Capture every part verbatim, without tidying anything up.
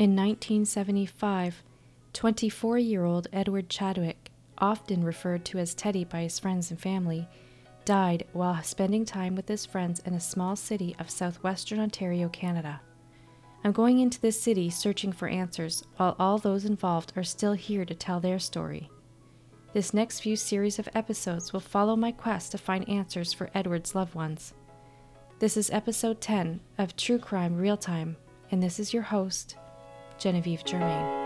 In nineteen seventy-five, twenty-four-year-old Edward Chadwick, often referred to as Teddy by his friends and family, died while spending time with his friends in a small city of southwestern Ontario, Canada. I'm going into this city searching for answers, while all those involved are still here to tell their story. This next few series of episodes will follow my quest to find answers for Edward's loved ones. This is episode ten of True Crime Real Time, and this is your host, Genevieve Germain.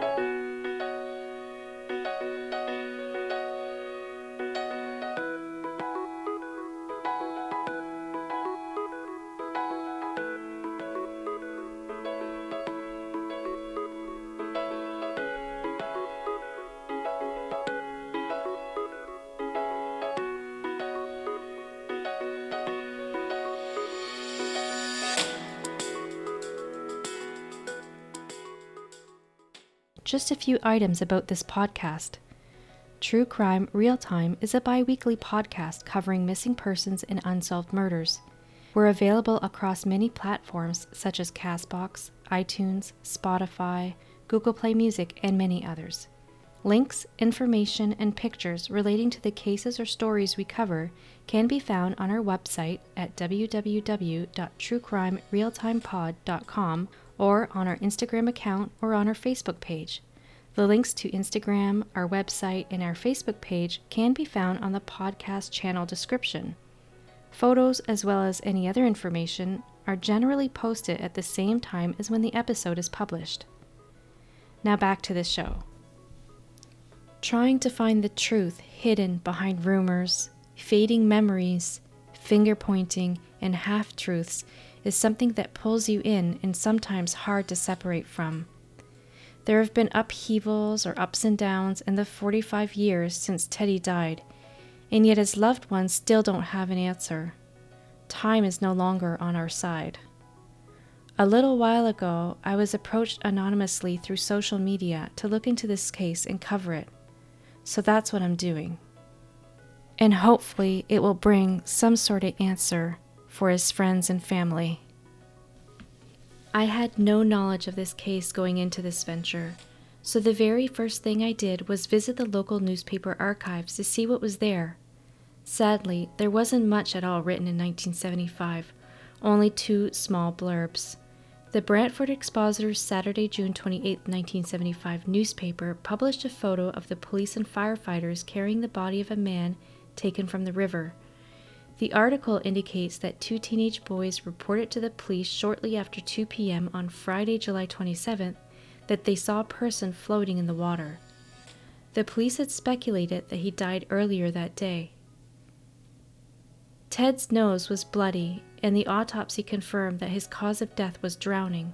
Just a few items about this podcast. True Crime Real Time is a bi-weekly podcast covering missing persons and unsolved murders. We're available across many platforms such as Castbox, iTunes, Spotify, Google Play Music, and many others. Links, information, and pictures relating to the cases or stories we cover can be found on our website at w w w dot true crime real time pod dot com or on our Instagram account or on our Facebook page. The links to Instagram, our website, and our Facebook page can be found on the podcast channel description. Photos, as well as any other information, are generally posted at the same time as when the episode is published. Now back to the show. Trying to find the truth hidden behind rumors, fading memories, finger-pointing, and half-truths is something that pulls you in and sometimes hard to separate from. There have been upheavals or ups and downs in the forty-five years since Teddy died, and yet his loved ones still don't have an answer. Time is no longer on our side. A little while ago, I was approached anonymously through social media to look into this case and cover it. So that's what I'm doing. And hopefully it will bring some sort of answer for his friends and family. I had no knowledge of this case going into this venture, so the very first thing I did was visit the local newspaper archives to see what was there. Sadly, there wasn't much at all written in nineteen seventy-five, only two small blurbs. The Brantford Expositor's Saturday, June twenty-eighth, nineteen seventy-five newspaper published a photo of the police and firefighters carrying the body of a man taken from the river. The article indicates that two teenage boys reported to the police shortly after two p.m. on Friday, July twenty-seventh, that they saw a person floating in the water. The police had speculated that he died earlier that day. Ted's nose was bloody, and the autopsy confirmed that his cause of death was drowning.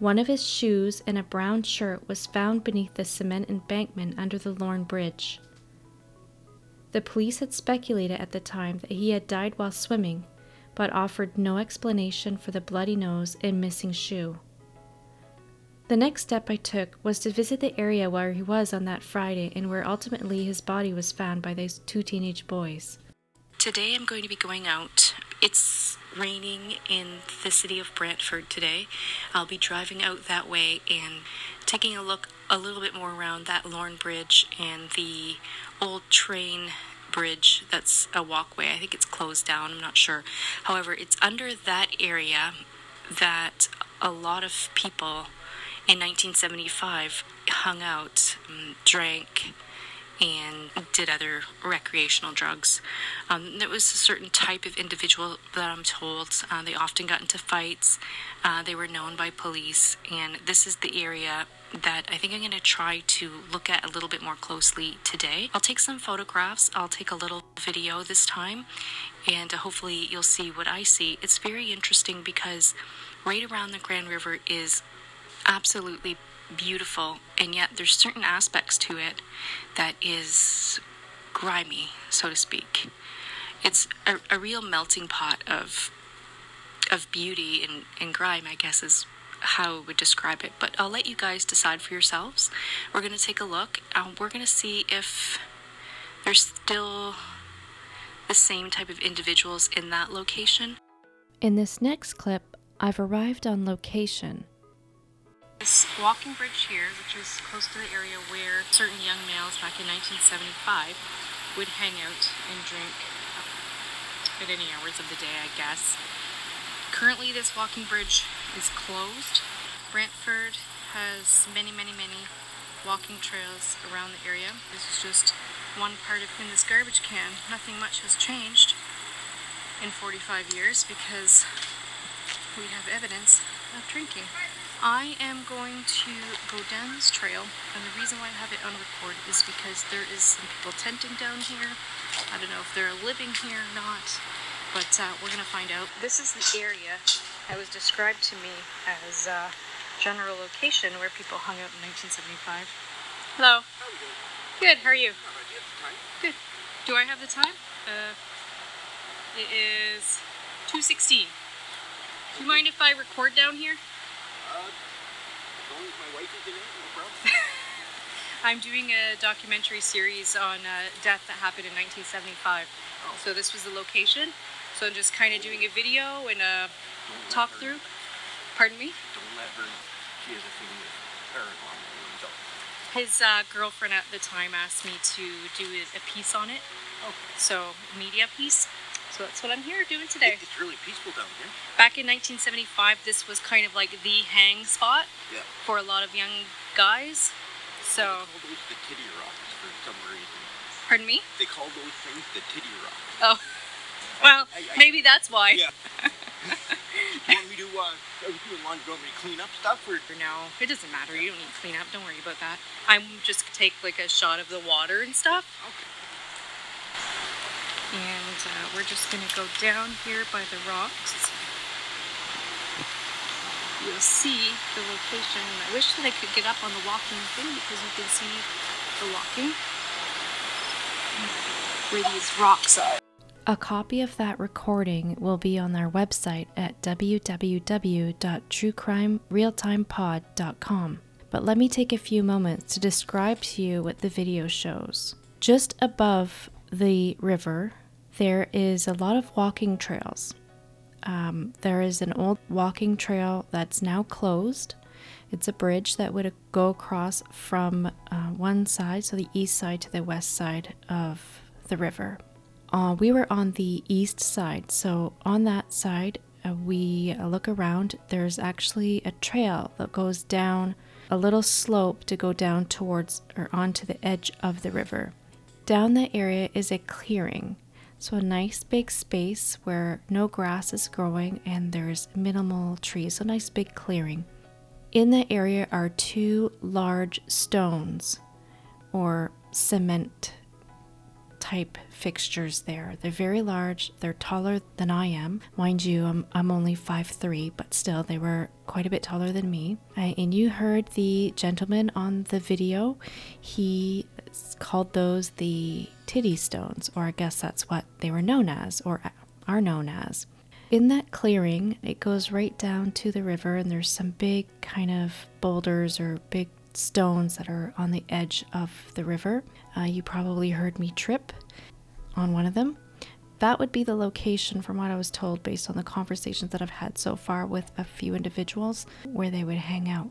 One of his shoes and a brown shirt was found beneath the cement embankment under the Lorne Bridge. The police had speculated at the time that he had died while swimming, but offered no explanation for the bloody nose and missing shoe. The next step I took was to visit the area where he was on that Friday and where ultimately his body was found by those two teenage boys. Today I'm going to be going out. It's raining in the city of Brantford today. I'll be driving out that way and taking a look a little bit more around that Lorne Bridge and the old train bridge that's a walkway. I think it's closed down, I'm not sure. However, it's under that area that a lot of people in nineteen seventy-five hung out, drank, and did other recreational drugs. Um, there was a certain type of individual that I'm told. Uh, they often got into fights. Uh, they were known by police, and this is the area that I think I'm going to try to look at a little bit more closely today. I'll take some photographs, I'll take a little video this time, and hopefully you'll see what I see. It's very interesting because right around the Grand River is absolutely beautiful, and yet there's certain aspects to it that is grimy, so to speak. It's a, a real melting pot of of beauty and, and grime, I guess, is how I would describe it, but I'll let you guys decide for yourselves. We're going to take a look. Um, we're going to see if there's still the same type of individuals in that location. In this next clip, I've arrived on location. walking bridge here, which is close to the area where certain young males back in nineteen seventy-five would hang out and drink at any hours of the day, I guess. Currently, this walking bridge is closed. Brantford has many, many, many walking trails around the area. This is just one part of in this garbage can. Nothing much has changed in forty-five years because we have evidence of drinking. I am going to go down this trail, and the reason why I have it on record is because there is some people tenting down here. I don't know if they're living here or not, but uh, we're going to find out. This is the area that was described to me as a general location where people hung out in nineteen seventy-five. Hello. How are you doing? Good, how are you? How about you have the time? Good. Do I have the time? Uh, it is two sixteen. Do you mind if I record down here? Uh, as long as my wife is in it, no problem. I'm doing a documentary series on a death that happened in nineteen seventy-five. Oh. So this was the location. So I'm just kind of doing a video and a talk through. Pardon me? Don't let her. She has a thing with her on herself. His uh, girlfriend at the time asked me to do a piece on it. Oh. So media piece. So that's what I'm here doing today. It's really peaceful down here. Back in nineteen seventy-five, this was kind of like the hang spot yeah. for a lot of young guys. So. They call those the titty rocks for some reason. Pardon me? They call those things the titty rocks. Oh. Well, I, I, I, maybe that's why. Yeah. Do you want me to, uh, are you doing laundry? Do you want me to clean up stuff? Or? No, it doesn't matter. Yeah. You don't need to clean up. Don't worry about that. I'm just going to take like a shot of the water and stuff. Okay. And uh, we're just going to go down here by the rocks. You'll see the location. I wish that I could get up on the walking thing because you can see the walking where these rocks are. A copy of that recording will be on our website at w w w dot true crime real time pod dot com. But let me take a few moments to describe to you what the video shows. Just above the river, there is a lot of walking trails. Um, there is an old walking trail that's now closed. It's a bridge that would go across from uh, one side, so the east side to the west side of the river. Uh, we were on the east side, so on that side uh, we look around. There's actually a trail that goes down a little slope to go down towards or onto the edge of the river. Down that area is a clearing, so a nice big space where no grass is growing and there's minimal trees, so nice big clearing. In that area are two large stones or cement type fixtures there. They're very large, they're taller than I am. Mind you, I'm, I'm only five three, but still they were quite a bit taller than me. I, and you heard the gentleman on the video, he called those the titty stones, or I guess that's what they were known as, or are known as. In that clearing, it goes right down to the river, and there's some big kind of boulders or big stones that are on the edge of the river. Uh, you probably heard me trip on one of them. That would be the location, from what I was told, based on the conversations that I've had so far with a few individuals, where they would hang out.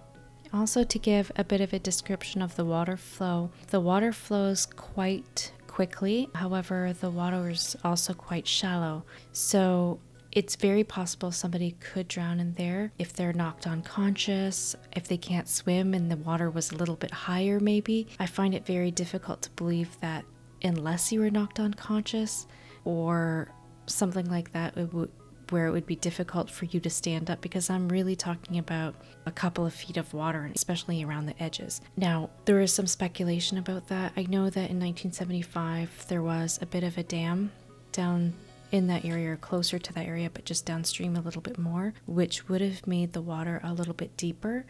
Also, to give a bit of a description of the water flow, the water flows quite quickly, however the water is also quite shallow, so it's very possible somebody could drown in there if they're knocked unconscious, if they can't swim and the water was a little bit higher maybe. I find it very difficult to believe that unless you were knocked unconscious or something like that, it would where it would be difficult for you to stand up, because I'm really talking about a couple of feet of water, especially around the edges. Now, there is some speculation about that. I know that in nineteen seventy-five, there was a bit of a dam down in that area, or closer to that area, but just downstream a little bit more, which would have made the water a little bit deeper,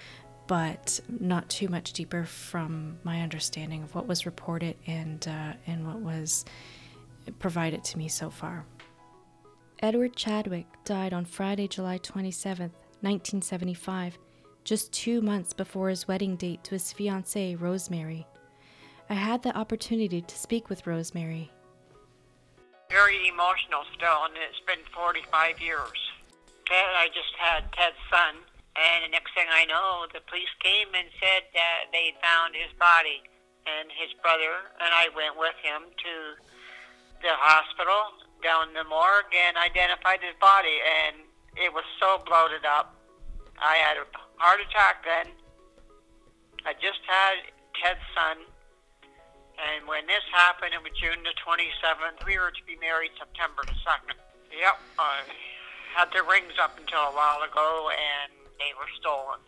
but not too much deeper from my understanding of what was reported and, uh, and what was provided to me so far. Edward Chadwick died on Friday, July twenty-seventh, nineteen seventy-five, just two months before his wedding date to his fiancée, Rosemary. I had the opportunity to speak with Rosemary. Very emotional still, and it's been forty-five years. Dad, I just had Ted's son, And the next thing I know, the police came and said that they found his body and his brother, and I went with him to the hospital down the morgue and identified his body, and it was so bloated up. I had a heart attack then. I just had Ted's son, and when this happened, it was June the twenty-seventh. We were to be married September the second. Yep, I had the rings up until a while ago, and they were stolen.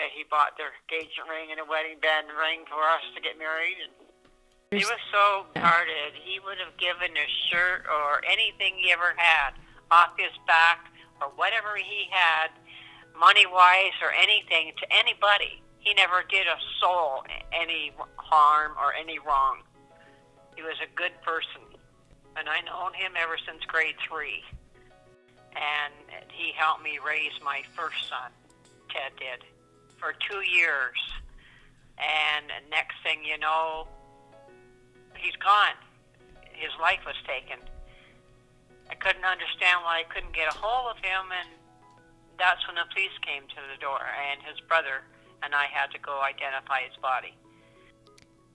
And he bought their engagement ring and a wedding band ring for us to get married. And he was so guarded. He would have given a shirt or anything he ever had off his back or whatever he had, money-wise or anything, to anybody. He never did a soul any harm or any wrong. He was a good person. And I've known him ever since grade three. And he helped me raise my first son, Ted did, for two years. And next thing you know, he's gone. His life was taken. I couldn't understand why I couldn't get a hold of him, and that's when the police came to the door, and his brother, and I had to go identify his body.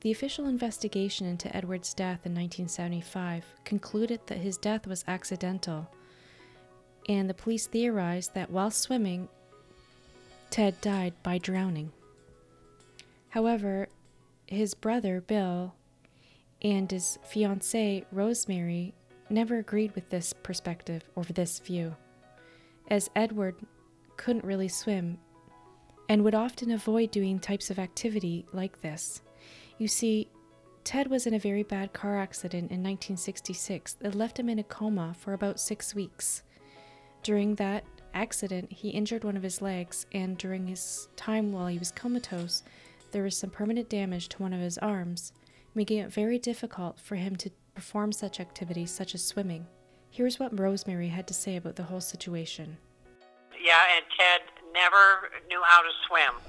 The official investigation into Edward's death in nineteen seventy-five concluded that his death was accidental, and the police theorized that while swimming, Ted died by drowning. However, his brother, Bill, and his fiancée, Rosemary, never agreed with this perspective or this view, as Edward couldn't really swim and would often avoid doing types of activity like this. You see, Ted was in a very bad car accident in nineteen sixty-six that left him in a coma for about six weeks. During that accident, he injured one of his legs, and during his time while he was comatose, there was some permanent damage to one of his arms, making it very difficult for him to perform such activities such as swimming. Here's what Rosemary had to say about the whole situation. Yeah, and Ted never knew how to swim.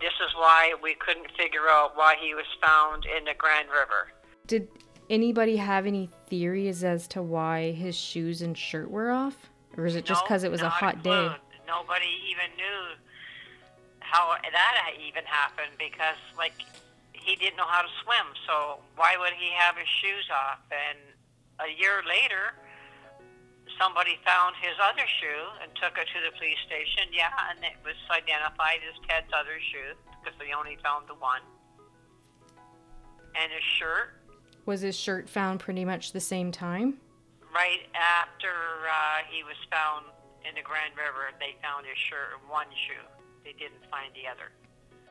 This is why we couldn't figure out why he was found in the Grand River. Did anybody have any theories as to why his shoes and shirt were off? Or is it just because no, it was a hot day? Nobody even knew how that even happened, because, like, he didn't know how to swim, so why would he have his shoes off? And a year later, somebody found his other shoe and took it to the police station, yeah, and it was identified as Ted's other shoe, because they only found the one. And his shirt. Was his shirt found pretty much the same time? Right after uh, he was found in the Grand River, they found his shirt and one shoe. They didn't find the other.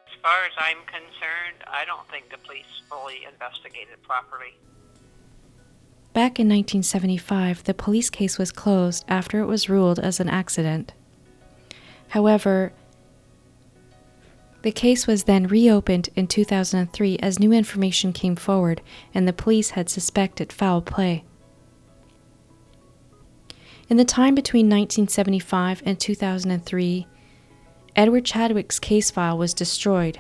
As far as I'm concerned, I don't think the police fully investigated properly. Back in nineteen seventy-five, the police case was closed after it was ruled as an accident. However, the case was then reopened in two thousand three as new information came forward and the police had suspected foul play. In the time between nineteen seventy-five and two thousand three, Edward Chadwick's case file was destroyed.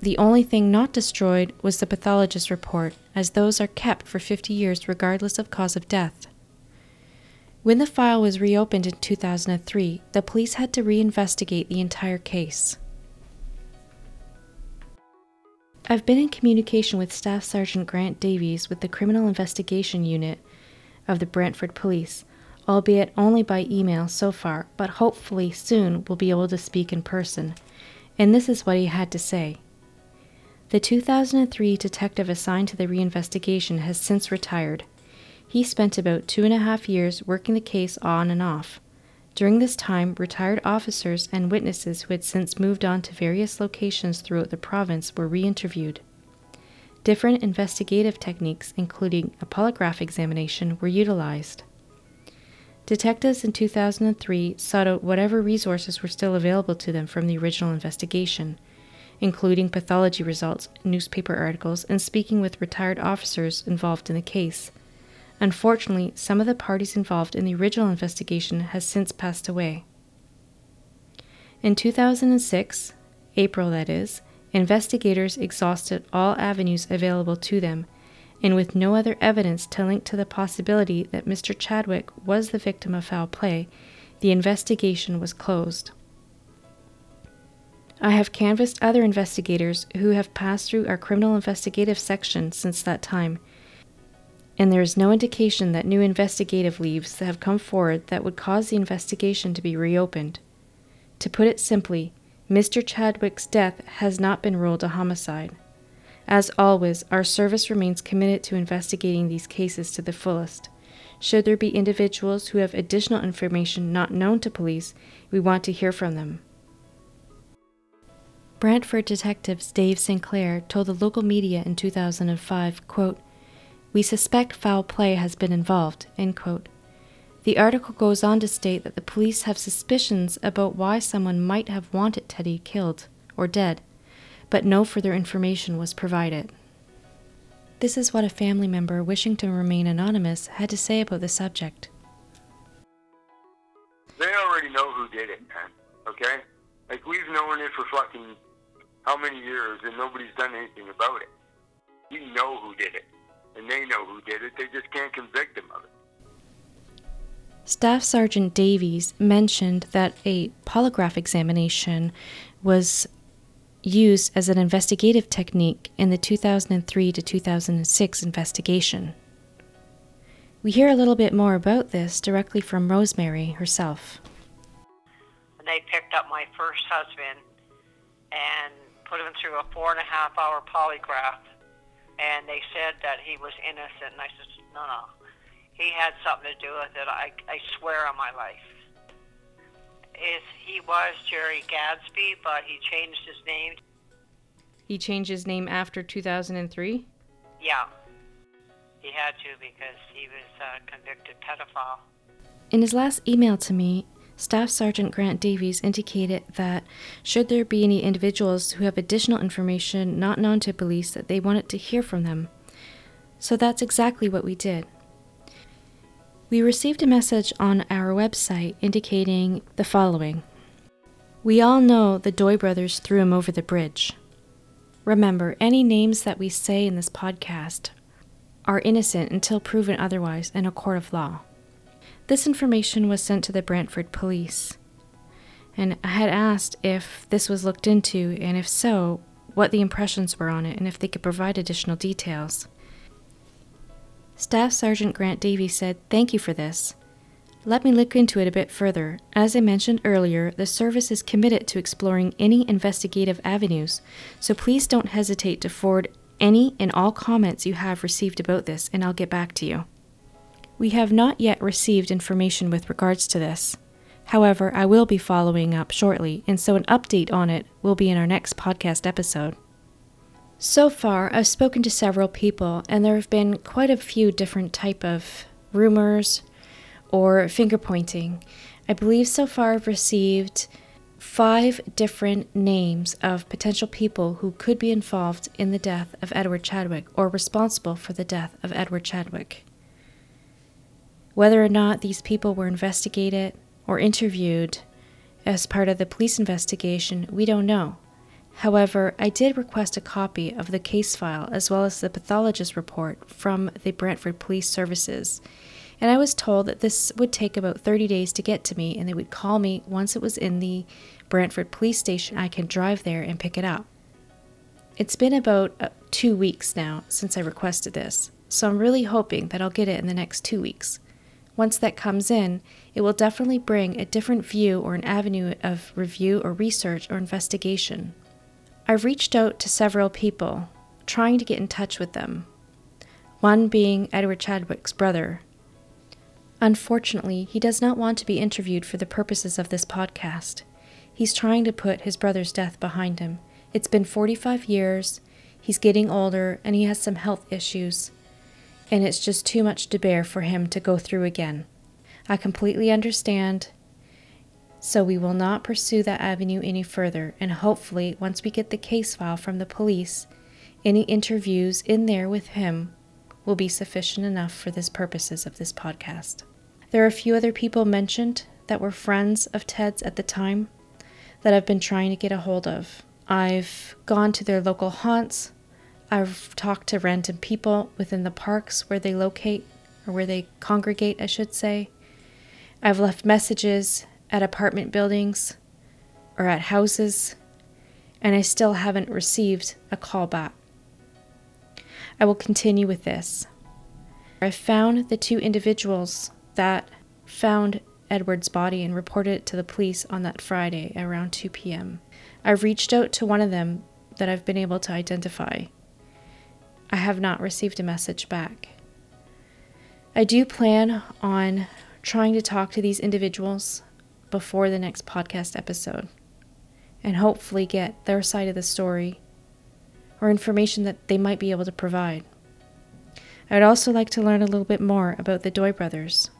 The only thing not destroyed was the pathologist's report, as those are kept for fifty years regardless of cause of death. When the file was reopened in two thousand three, the police had to reinvestigate the entire case. I've been in communication with Staff Sergeant Grant Davies with the Criminal Investigation Unit of the Brantford Police, albeit only by email so far, but hopefully soon we'll be able to speak in person. And this is what he had to say. The two thousand three detective assigned to the reinvestigation has since retired. He spent about two and a half years working the case on and off. During this time, retired officers and witnesses who had since moved on to various locations throughout the province were re-interviewed. Different investigative techniques, including a polygraph examination, were utilized. Detectives in two thousand three sought out whatever resources were still available to them from the original investigation, including pathology results, newspaper articles, and speaking with retired officers involved in the case. Unfortunately, some of the parties involved in the original investigation has since passed away. In two thousand six, April that is, investigators exhausted all avenues available to them, and with no other evidence to link to the possibility that Mister Chadwick was the victim of foul play, the investigation was closed. I have canvassed other investigators who have passed through our criminal investigative section since that time, and there is no indication that new investigative leads have come forward that would cause the investigation to be reopened. To put it simply, Mister Chadwick's death has not been ruled a homicide. As always, our service remains committed to investigating these cases to the fullest. Should there be individuals who have additional information not known to police, we want to hear from them. Brantford detectives Dave Sinclair told the local media in two thousand five, quote, "We suspect foul play has been involved," end quote. The article goes on to state that the police have suspicions about why someone might have wanted Teddy killed or dead, but no further information was provided. This is what a family member wishing to remain anonymous had to say about the subject. They already know who did it, man, okay? Like, we've known it for fucking how many years, and nobody's done anything about it. We know who did it, and they know who did it. They just can't convict them of it. Staff Sergeant Davies mentioned that a polygraph examination was used as an investigative technique in the two thousand three to two thousand six investigation. We hear a little bit more about this directly from Rosemary herself. They picked up my first husband and put him through a four and a half hour polygraph, and they said that he was innocent, and I said, no, no, he had something to do with it. I, I swear on my life. Is he was Jerry Gadsby, but he changed his name. He changed his name after two thousand three? Yeah. He had to because he was a convicted pedophile. In his last email to me, Staff Sergeant Grant Davies indicated that should there be any individuals who have additional information not known to police, that they wanted to hear from them. So that's exactly what we did. We received a message on our website indicating the following. We all know the Doy brothers threw him over the bridge. Remember, any names that we say in this podcast are innocent until proven otherwise in a court of law. This information was sent to the Brantford Police, and I had asked if this was looked into, and if so, what the impressions were on it, and if they could provide additional details. Staff Sergeant Grant Davies said, "Thank you for this. Let me look into it a bit further. As I mentioned earlier, the service is committed to exploring any investigative avenues, so please don't hesitate to forward any and all comments you have received about this, and I'll get back to you." We have not yet received information with regards to this. However, I will be following up shortly, and so an update on it will be in our next podcast episode. So far, I've spoken to several people, and there have been quite a few different type of rumors or finger pointing. I believe so far I've received five different names of potential people who could be involved in the death of Edward Chadwick or responsible for the death of Edward Chadwick. Whether or not these people were investigated or interviewed as part of the police investigation, we don't know. However, I did request a copy of the case file as well as the pathologist report from the Brantford Police Services, and I was told that this would take about thirty days to get to me, and they would call me once it was in the Brantford Police Station. I can drive there and pick it up. It's been about two weeks now since I requested this, so I'm really hoping that I'll get it in the next two weeks. Once that comes in, it will definitely bring a different view or an avenue of review or research or investigation. I've reached out to several people, trying to get in touch with them, one being Edward Chadwick's brother. Unfortunately, he does not want to be interviewed for the purposes of this podcast. He's trying to put his brother's death behind him. It's been forty-five years, he's getting older, and he has some health issues, and it's just too much to bear for him to go through again. I completely understand. So we will not pursue that avenue any further, and hopefully once we get the case file from the police, any interviews in there with him will be sufficient enough for the purposes of this podcast. There are a few other people mentioned that were friends of Ted's at the time that I've been trying to get a hold of. I've gone to their local haunts, I've talked to random people within the parks where they locate, or where they congregate, I should say. I've left messages at apartment buildings or at houses, and I still haven't received a call back. I will continue with this. I found the two individuals that found Edward's body and reported it to the police on that Friday around two p.m. I reached out to one of them that I've been able to identify. I have not received a message back. I do plan on trying to talk to these individuals before the next podcast episode and hopefully get their side of the story or information that they might be able to provide. I would also like to learn a little bit more about the Doy brothers.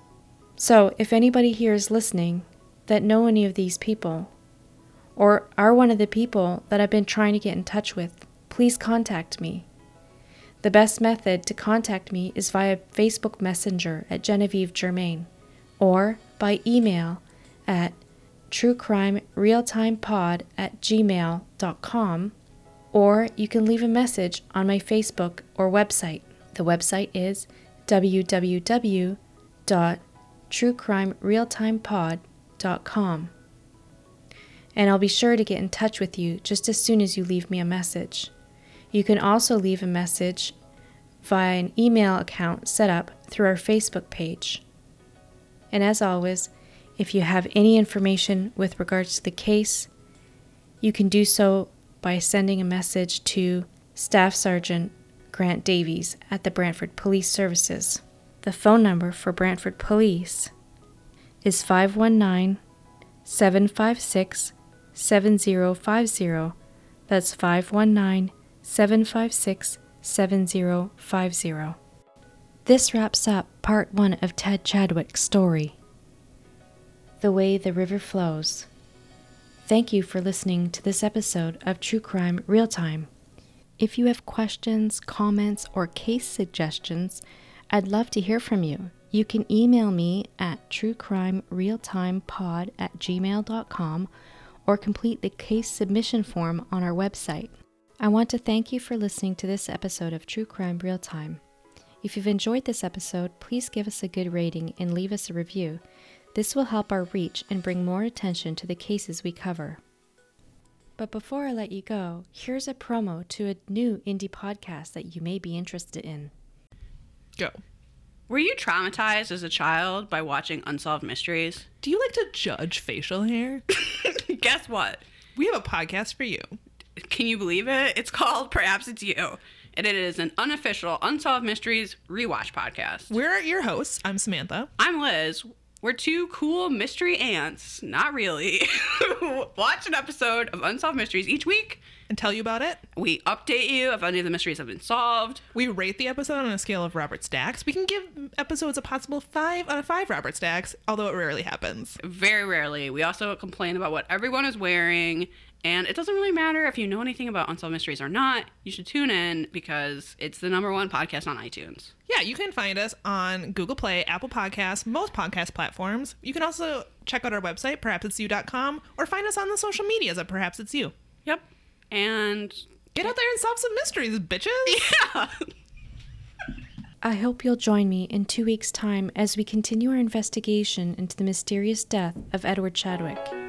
So if anybody here is listening that know any of these people or are one of the people that I've been trying to get in touch with, please contact me. The best method to contact me is via Facebook Messenger at Genevieve Germain or by email at truecrimerealtimepod at gmail dot com, or you can leave a message on my Facebook or website. The website is w w w dot true crime real time pod dot com. And I'll be sure to get in touch with you just as soon as you leave me a message. You can also leave a message via an email account set up through our Facebook page. And as always, if you have any information with regards to the case, you can do so by sending a message to Staff Sergeant Grant Davies at the Brantford Police Services. The phone number for Brantford Police is five one nine, seven five six, seven zero five zero. That's five one nine, seven five six, seven zero five zero. This wraps up part one of Ted Chadwick's story, The Way the River Flows. Thank you for listening to this episode of True Crime Real Time. If you have questions, comments, or case suggestions, I'd love to hear from you. You can email me at truecrimerealtimepod at gmail dot com or complete the case submission form on our website. I want to thank you for listening to this episode of True Crime Real Time. If you've enjoyed this episode, please give us a good rating and leave us a review. This will help our reach and bring more attention to the cases we cover. But before I let you go, here's a promo to a new indie podcast that you may be interested in. Go. Were you traumatized as a child by watching Unsolved Mysteries? Do you like to judge facial hair? Guess what? We have a podcast for you. Can you believe it? It's called Perhaps It's You, and it is an unofficial Unsolved Mysteries rewatch podcast. We're your hosts. I'm Samantha. I'm Liz. We're two cool mystery aunts, not really, watch an episode of Unsolved Mysteries each week and tell you about it. We update you if any of the mysteries have been solved. We rate the episode on a scale of Robert Stacks. We can give episodes a possible five out of five Robert Stacks, although it rarely happens. Very rarely. We also complain about what everyone is wearing, and it doesn't really matter if you know anything about Unsolved Mysteries or not. You should tune in because it's the number one podcast on iTunes. Yeah, you can find us on Google Play, Apple Podcasts, most podcast platforms. You can also check out our website, perhaps it's you dot com, or find us on the social medias at Perhaps It's You. Yep. And get out there and solve some mysteries, bitches. Yeah. I hope you'll join me in two weeks' time as we continue our investigation into the mysterious death of Edward Chadwick.